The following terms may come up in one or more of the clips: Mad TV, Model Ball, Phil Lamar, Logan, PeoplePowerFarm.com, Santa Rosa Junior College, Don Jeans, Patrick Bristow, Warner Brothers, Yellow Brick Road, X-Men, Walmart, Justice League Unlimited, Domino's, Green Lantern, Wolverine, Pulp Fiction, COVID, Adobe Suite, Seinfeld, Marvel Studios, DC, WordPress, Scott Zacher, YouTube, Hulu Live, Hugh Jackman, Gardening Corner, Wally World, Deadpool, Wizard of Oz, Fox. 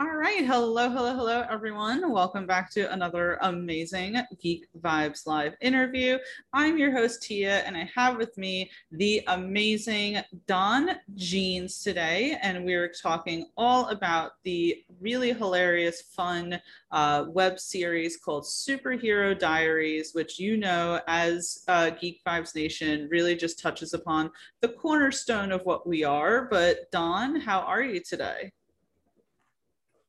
All right. Hello, hello, hello, everyone. Welcome back to another amazing Geek Vibes Live interview. I'm your host, Tia, and I have with me the amazing Don Jeans today. And we're talking all about the really hilarious, fun web series called Superhero Diaries, which, you know, as Geek Vibes Nation, really just touches upon the cornerstone of what we are. But Don, how are you today?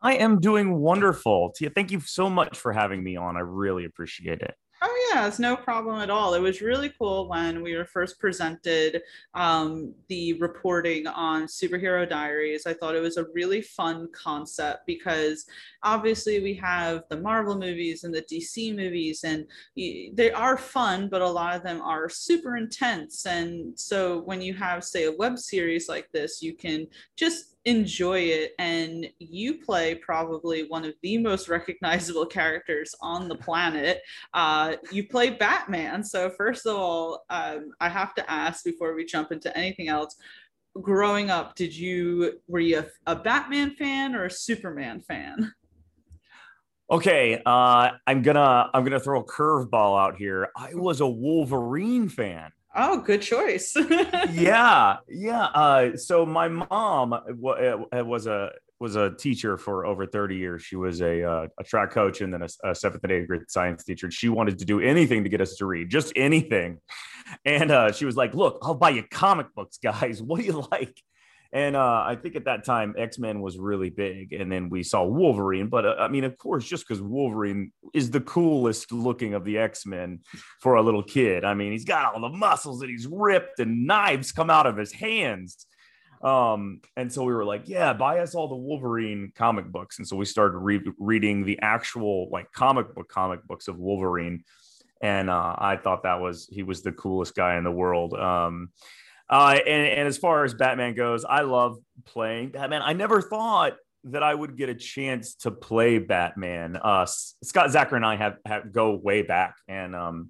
I am doing wonderful. Tia, thank you so much for having me on. I really appreciate it. Oh, yeah, it's no problem at all. It was really cool when we were first presented the reporting on Superhero Diaries. I thought it was a really fun concept because obviously we have the Marvel movies and the DC movies, and they are fun, but a lot of them are super intense. And so when you have, say, a web series like this, you can just enjoy it, and you play probably one of the most recognizable characters on the planet. You play Batman. So first of all, I have to ask before we jump into anything else, growing up, were you a Batman fan or a Superman fan? Okay, I'm gonna throw a curveball out here. I was a Wolverine fan. Oh, good choice. Yeah. So my mom was a teacher for over 30 years. She was a track coach and then a seventh and eighth grade science teacher. And she wanted to do anything to get us to read, just anything. And she was like, "Look, I'll buy you comic books, guys. What do you like?" And I think at that time, X-Men was really big. And then we saw Wolverine. But I mean, of course, just because Wolverine is the coolest looking of the X-Men for a little kid. I mean, he's got all the muscles and he's ripped and knives come out of his hands. And so we were like, yeah, buy us all the Wolverine comic books. And so we started reading the actual like comic books of Wolverine. And I thought he was the coolest guy in the world. And as far as Batman goes, I love playing Batman. I never thought that I would get a chance to play Batman. Scott Zacher and I go way back, and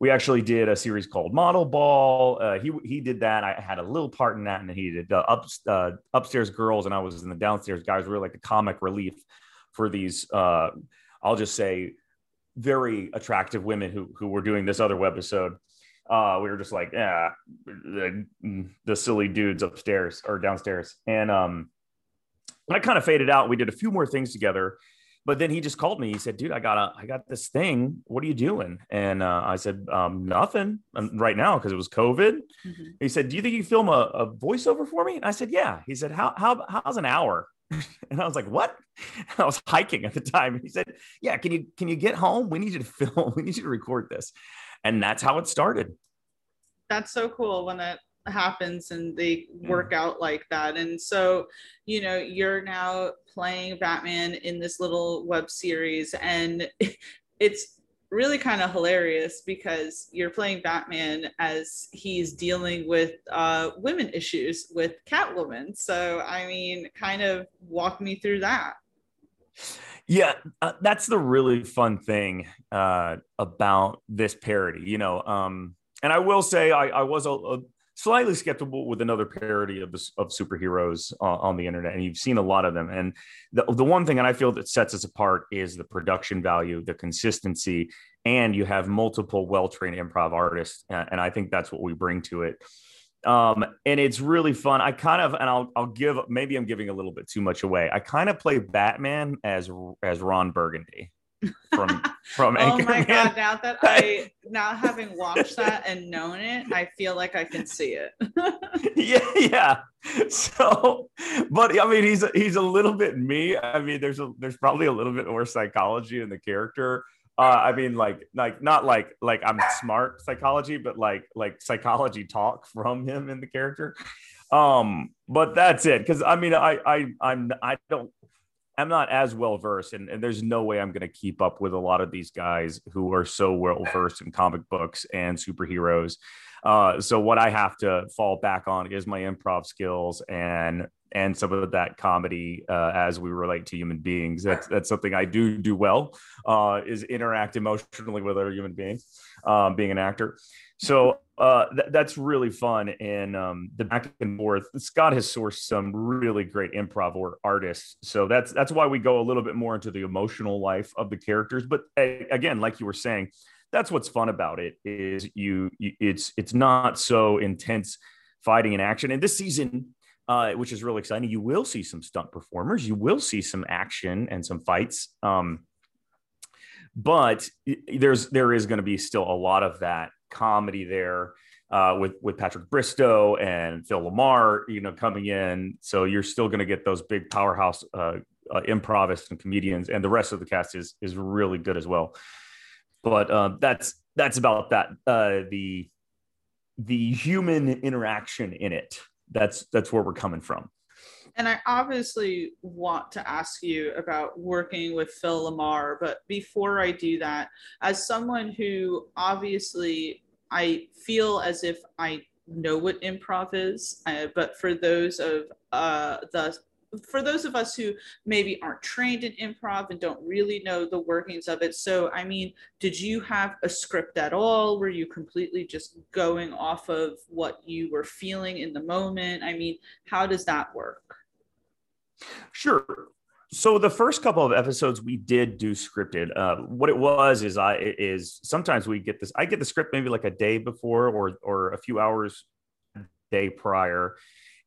we actually did a series called Model Ball. He did that. I had a little part in that, and he did Upstairs Girls, and I was in the Downstairs Guys. We were like a comic relief for these, I'll just say, very attractive women who were doing this other webisode. We were just like, yeah, the silly dudes upstairs or downstairs. And I kind of faded out. We did a few more things together, but then he just called me. He said, "Dude, I got this thing. What are you doing?" And I said, "Nothing right now," because it was COVID. Mm-hmm. He said, "Do you think you film a voiceover for me?" And I said, "Yeah." He said, "How's an hour?" And I was like, "What?" I was hiking at the time. And he said, "Yeah, can you get home? We need you to film. We need you to record this." And that's how it started. That's so cool when that happens and they work out like that. And so, you know, you're now playing Batman in this little web series, and it's really kind of hilarious because you're playing Batman as he's dealing with women issues with Catwoman. So, I mean, kind of walk me through that. Yeah, that's the really fun thing about this parody, you know. And I will say I was a slightly skeptical with another parody of superheroes on the internet, and you've seen a lot of them. And the one thing that I feel that sets us apart is the production value, the consistency, and you have multiple well-trained improv artists, and I think that's what we bring to it. And it's really fun. Maybe I'm giving a little bit too much away. I kind of play Batman as Ron Burgundy from Anchorman. Oh my God, now having watched that and known it, I feel like I can see it. Yeah. So, but I mean, he's a little bit me. I mean, there's probably a little bit more psychology in the character. I mean, like not like I'm smart psychology, but like psychology talk from him in the character. But that's it, because I mean, I'm not as well versed, and there's no way I'm going to keep up with a lot of these guys who are so well versed in comic books and superheroes. So what I have to fall back on is my improv skills and some of that comedy as we relate to human beings. That's something I do well, is interact emotionally with other human beings, being an actor. So that's really fun. And the back and forth, Scott has sourced some really great improv or artists. So that's why we go a little bit more into the emotional life of the characters. But again, like you were saying, that's what's fun about it is it's not so intense fighting in action. And this season, which is really exciting, you will see some stunt performers, you will see some action and some fights. But there is going to be still a lot of that comedy there with Patrick Bristow and Phil Lamar, coming in. So you're still going to get those big powerhouse improvists and comedians, and the rest of the cast is really good as well. But that's about that. The human interaction in it. That's where we're coming from. And I obviously want to ask you about working with Phil Lamar, but before I do that, as someone who obviously I feel as if I know what improv is, but for those of us who maybe aren't trained in improv and don't really know the workings of it. So, I mean, did you have a script at all? Were you completely just going off of what you were feeling in the moment? I mean, how does that work? Sure. So the first couple of episodes we did do scripted. What it was is sometimes I get the script maybe like a day before or a few hours a day prior.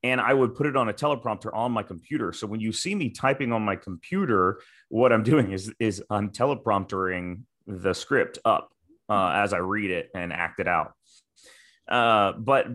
And I would put it on a teleprompter on my computer. So when you see me typing on my computer, what I'm doing is I'm telepromptering the script up as I read it and act it out. But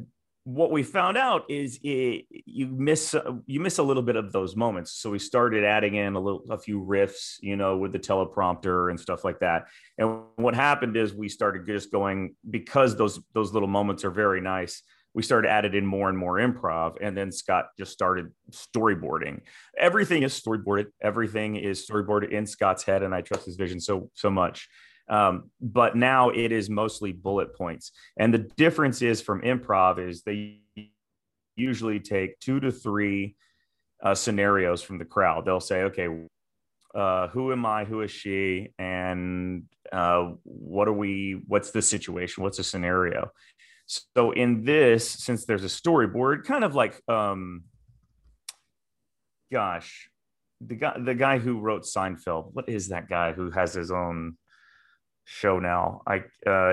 what we found out is you miss a little bit of those moments. So we started adding in a few riffs, with the teleprompter and stuff like that. And what happened is we started just going, because those little moments are very nice, we started added in more and more improv, and then Scott just started storyboarding. Everything is storyboarded. Everything is storyboarded in Scott's head, and I trust his vision so much. But now it is mostly bullet points. And the difference is from improv is they usually take 2 to 3 scenarios from the crowd. They'll say, okay, who am I? Who is she? And what's the situation? What's the scenario? So in this, since there's a storyboard, kind of like, the guy who wrote Seinfeld, what is that guy who has his own show now?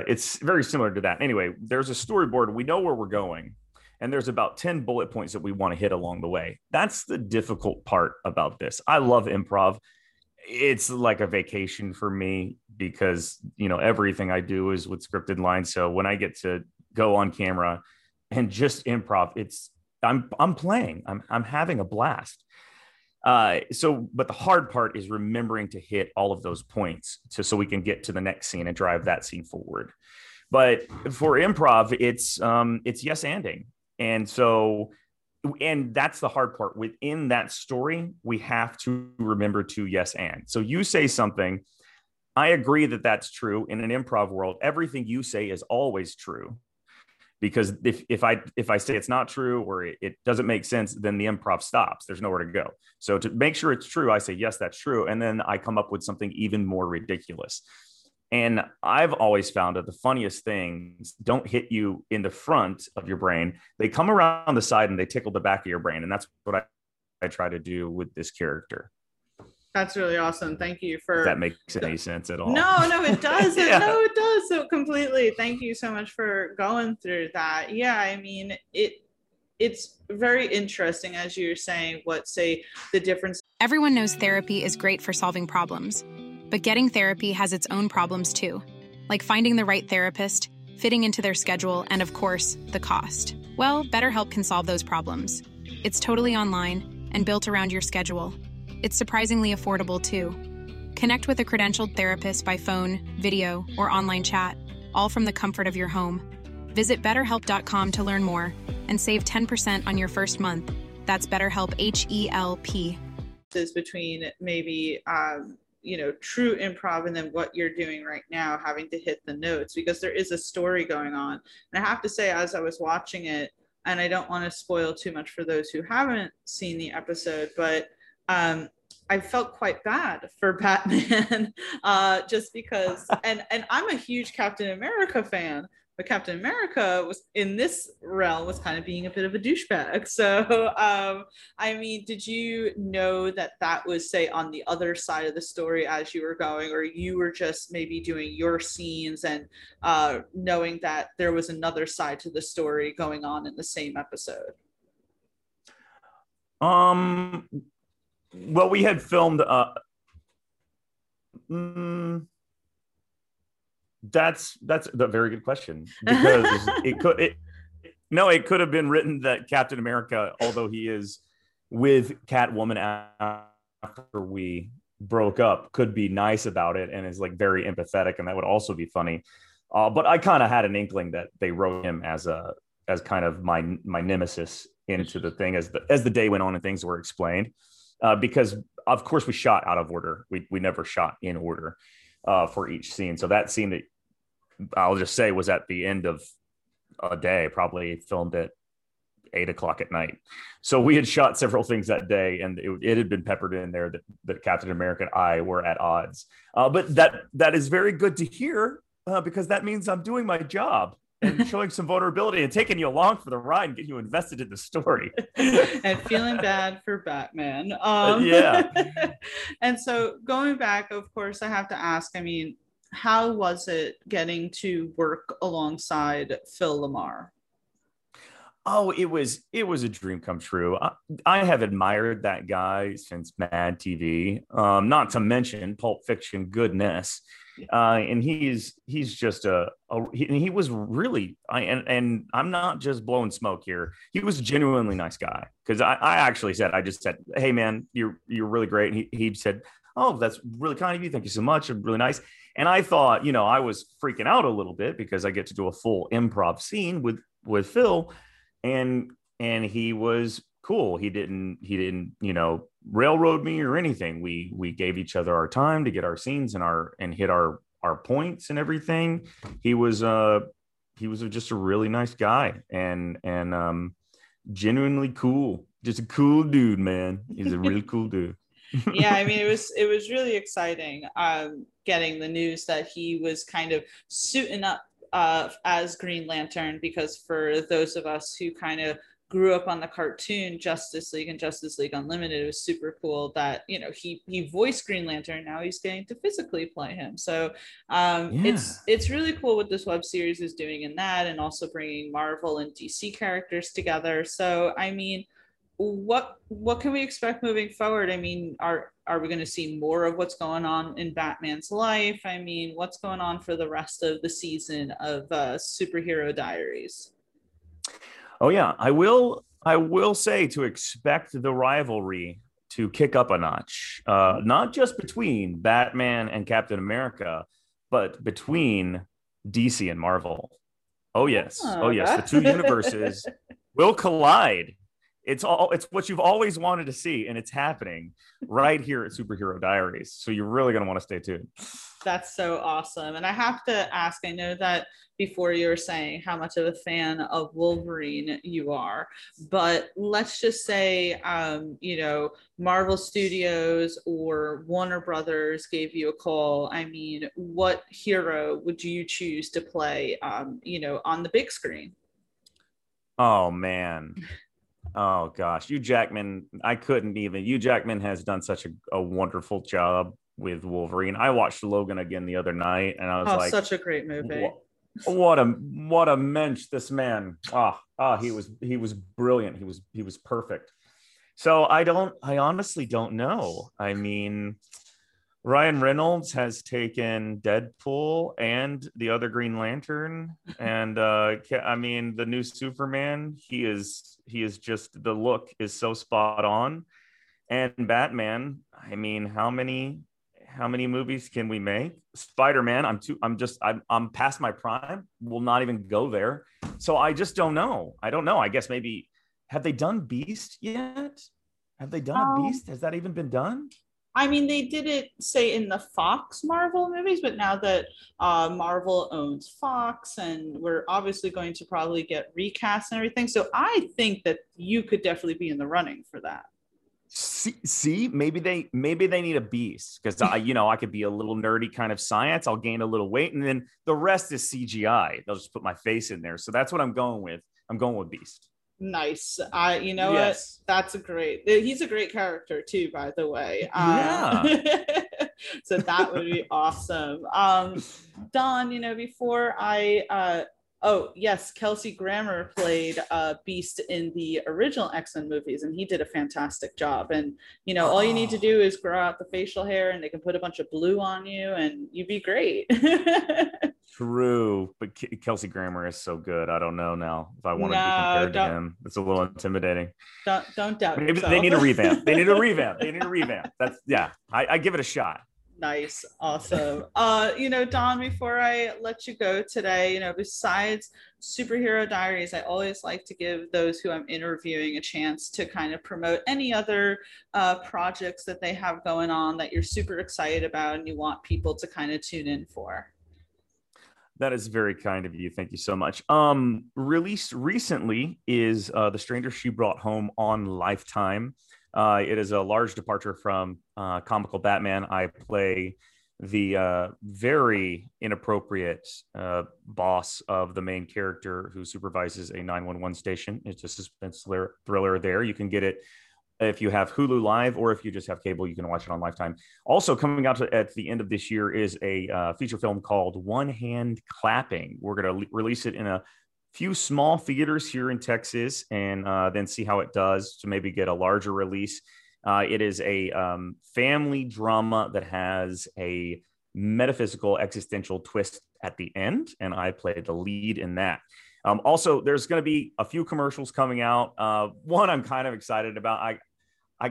It's very similar to that. Anyway, there's a storyboard. We know where we're going, and there's about 10 bullet points that we want to hit along the way. That's the difficult part about this. I love improv. It's like a vacation for me because, everything I do is with scripted lines. So when I get to go on camera and just improv, I'm playing. I'm having a blast. But the hard part is remembering to hit all of those points so we can get to the next scene and drive that scene forward. But for improv, it's yes anding. And that's the hard part. Within that story, we have to remember to yes and. So you say something, I agree that that's true. In an improv world, everything you say is always true. Because if I say it's not true or it doesn't make sense, then the improv stops. There's nowhere to go. So to make sure it's true, I say, yes, that's true. And then I come up with something even more ridiculous. And I've always found that the funniest things don't hit you in the front of your brain. They come around the side and they tickle the back of your brain. And that's what I try to do with this character. That's really awesome. Thank you for... If that makes any sense at all. No, it doesn't. Yeah. No, it does. So completely. Thank you so much for going through that. Yeah, I mean, it's very interesting, as you're saying, the difference. Everyone knows therapy is great for solving problems, but getting therapy has its own problems too, like finding the right therapist, fitting into their schedule, and of course, the cost. Well, BetterHelp can solve those problems. It's totally online and built around your schedule. It's surprisingly affordable, too. Connect with a credentialed therapist by phone, video, or online chat, all from the comfort of your home. Visit BetterHelp.com to learn more and save 10% on your first month. That's BetterHelp, H-E-L-P. Is between maybe, true improv and then what you're doing right now, having to hit the notes, because there is a story going on. And I have to say, as I was watching it, and I don't want to spoil too much for those who haven't seen the episode, but I felt quite bad for Batman, just because, and I'm a huge Captain America fan, But Captain America was in this realm was kind of being a bit of a douchebag. So, I mean, did you know that that was, say, on the other side of the story as you were going, or you were just maybe doing your scenes and knowing that there was another side to the story going on in the same episode? Well, we had filmed. That's a very good question, because it could have been written that Captain America, although he is with Catwoman after we broke up, could be nice about it and is like very empathetic, and that would also be funny. But I kind of had an inkling that they wrote him as kind of my nemesis into the thing as the day went on and things were explained, because of course we shot out of order. We never shot in order for each scene. So that scene that I'll just say was at the end of a day, probably filmed at 8 o'clock at night. So we had shot several things that day, and it had been peppered in there that Captain America and I were at odds. But that is very good to hear, because that means I'm doing my job and showing some vulnerability and taking you along for the ride and getting you invested in the story. And feeling bad for Batman. Yeah. And so going back, of course, I have to ask, I mean, how was it getting to work alongside Phil Lamar? Oh, it was a dream come true. I have admired that guy since Mad TV, not to mention Pulp Fiction goodness. And he's just he was really, and I'm not just blowing smoke here. He was a genuinely nice guy, because I actually said, I just said, hey, man, you're really great. And he said, oh, that's really kind of you. Thank you so much. Really nice. And I thought, I was freaking out a little bit because I get to do a full improv scene with Phil, and he was cool. He didn't, railroad me or anything. We gave each other our time to get our scenes and hit our points and everything. He was just a really nice guy and genuinely cool. Just a cool dude, man. He's a really cool dude. Yeah, I mean, it was really exciting getting the news that he was kind of suiting up as Green Lantern, because for those of us who kind of grew up on the cartoon Justice League and Justice League Unlimited, it was super cool that he voiced Green Lantern. Now he's getting to physically play him. So yeah. It's really cool what this web series is doing in that, and also bringing Marvel and DC characters together. So I mean, what can we expect moving forward? I mean, are we going to see more of what's going on in Batman's life? I mean, what's going on for the rest of the season of Superhero Diaries? Oh yeah, I will say to expect the rivalry to kick up a notch, not just between Batman and Captain America, but between DC and Marvel. Oh yes, the two universes will collide. It's what you've always wanted to see, and it's happening right here at Superhero Diaries. So you're really going to want to stay tuned. That's so awesome. And I have to ask, I know that before you were saying how much of a fan of Wolverine you are, but let's just say, Marvel Studios or Warner Brothers gave you a call. I mean, what hero would you choose to play, on the big screen? Oh, man. Oh gosh, Hugh Jackman! Hugh Jackman has done such a wonderful job with Wolverine. I watched Logan again the other night, and I was like, "Such a great movie! What a mensch this man! He was brilliant. He was perfect." So I honestly don't know. I mean, Ryan Reynolds has taken Deadpool and the other Green Lantern, and the new Superman. He is just, the look is so spot on. And Batman, I mean, how many movies can we make? Spider-Man, I'm past my prime. Will not even go there. So I just don't know. I don't know. I guess maybe, have they done Beast yet? Have they done a Beast? Has that even been done? I mean, they did it, say, in the Fox Marvel movies, but now that Marvel owns Fox, and we're obviously going to probably get recast and everything, so I think that you could definitely be in the running for that. See, maybe they need a beast, because I could be a little nerdy kind of science. I'll gain a little weight, and then the rest is CGI. They'll just put my face in there. So that's what I'm going with. I'm going with Beast. Nice. What? That's great. He's a great character too, by the way. So that would be awesome. Don, before I Kelsey Grammer played Beast in the original X-Men movies, and he did a fantastic job. And, all you need to do is grow out the facial hair, and they can put a bunch of blue on you, and you'd be great. True, but Kelsey Grammer is so good. I don't know now if I want to be compared to him. It's a little intimidating. Don't doubt maybe yourself. They need a revamp. That's, I give it a shot. Nice. Awesome. Don, before I let you go today, besides Superhero Diaries, I always like to give those who I'm interviewing a chance to kind of promote any other projects that they have going on that you're super excited about and you want people to kind of tune in for. That is very kind of you. Thank you so much. Released recently is The Stranger She Brought Home on Lifetime. It is a large departure from comical Batman. I play the very inappropriate boss of the main character who supervises a 911 station. It's a suspense thriller there. You can get it if you have Hulu Live, or if you just have cable, you can watch it on Lifetime. Also coming out at the end of this year is a feature film called One Hand Clapping. We're going to release it in a few small theaters here in Texas, and then see how it does to maybe get a larger release. It is a family drama that has a metaphysical existential twist at the end, and I play the lead in that. Also, there's going to be a few commercials coming out. One I'm kind of excited about. I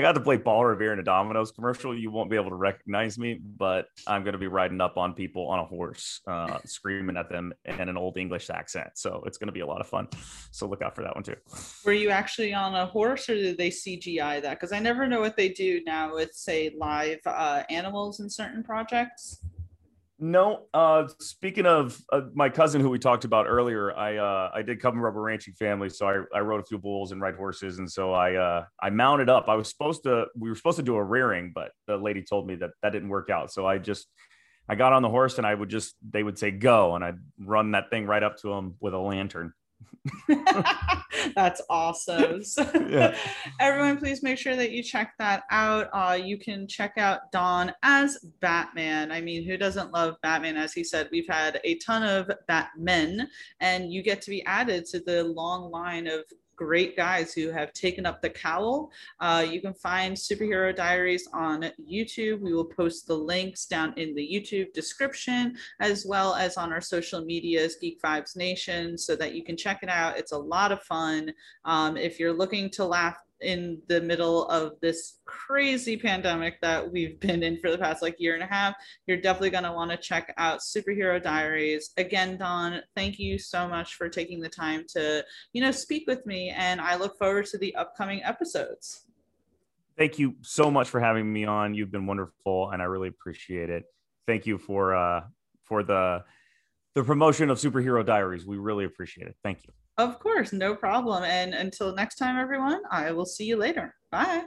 got to play Paul Revere in a Domino's commercial. You won't be able to recognize me, but I'm going to be riding up on people on a horse, screaming at them in an old English accent. So it's going to be a lot of fun. So look out for that one too. Were you actually on a horse, or did they CGI that? Because I never know what they do now with, say, live animals in certain projects. No. Speaking of my cousin who we talked about earlier, I did come from a ranching family, so I rode a few bulls and ride horses, and so I mounted up. We were supposed to do a rearing, but the lady told me that didn't work out. So I got on the horse, and they would say go, and I'd run that thing right up to them with a lantern. That's awesome. So, Everyone, please make sure that you check that out. You can check out Don as Batman. I mean, who doesn't love Batman? As he said, we've had a ton of Batmen, and you get to be added to the long line of great guys who have taken up the cowl. You can find Superhero Diaries on YouTube. We will post the links down in the YouTube description, as well as on our social medias, Geek Vibes Nation, so that you can check it out. It's a lot of fun. If you're looking to laugh in the middle of this crazy pandemic that we've been in for the past year and a half, you're definitely going to want to check out Superhero Diaries. Again, Don, thank you so much for taking the time to, speak with me. And I look forward to the upcoming episodes. Thank you so much for having me on. You've been wonderful, and I really appreciate it. Thank you for the promotion of Superhero Diaries. We really appreciate it. Thank you. Of course, no problem. And until next time, everyone, I will see you later. Bye.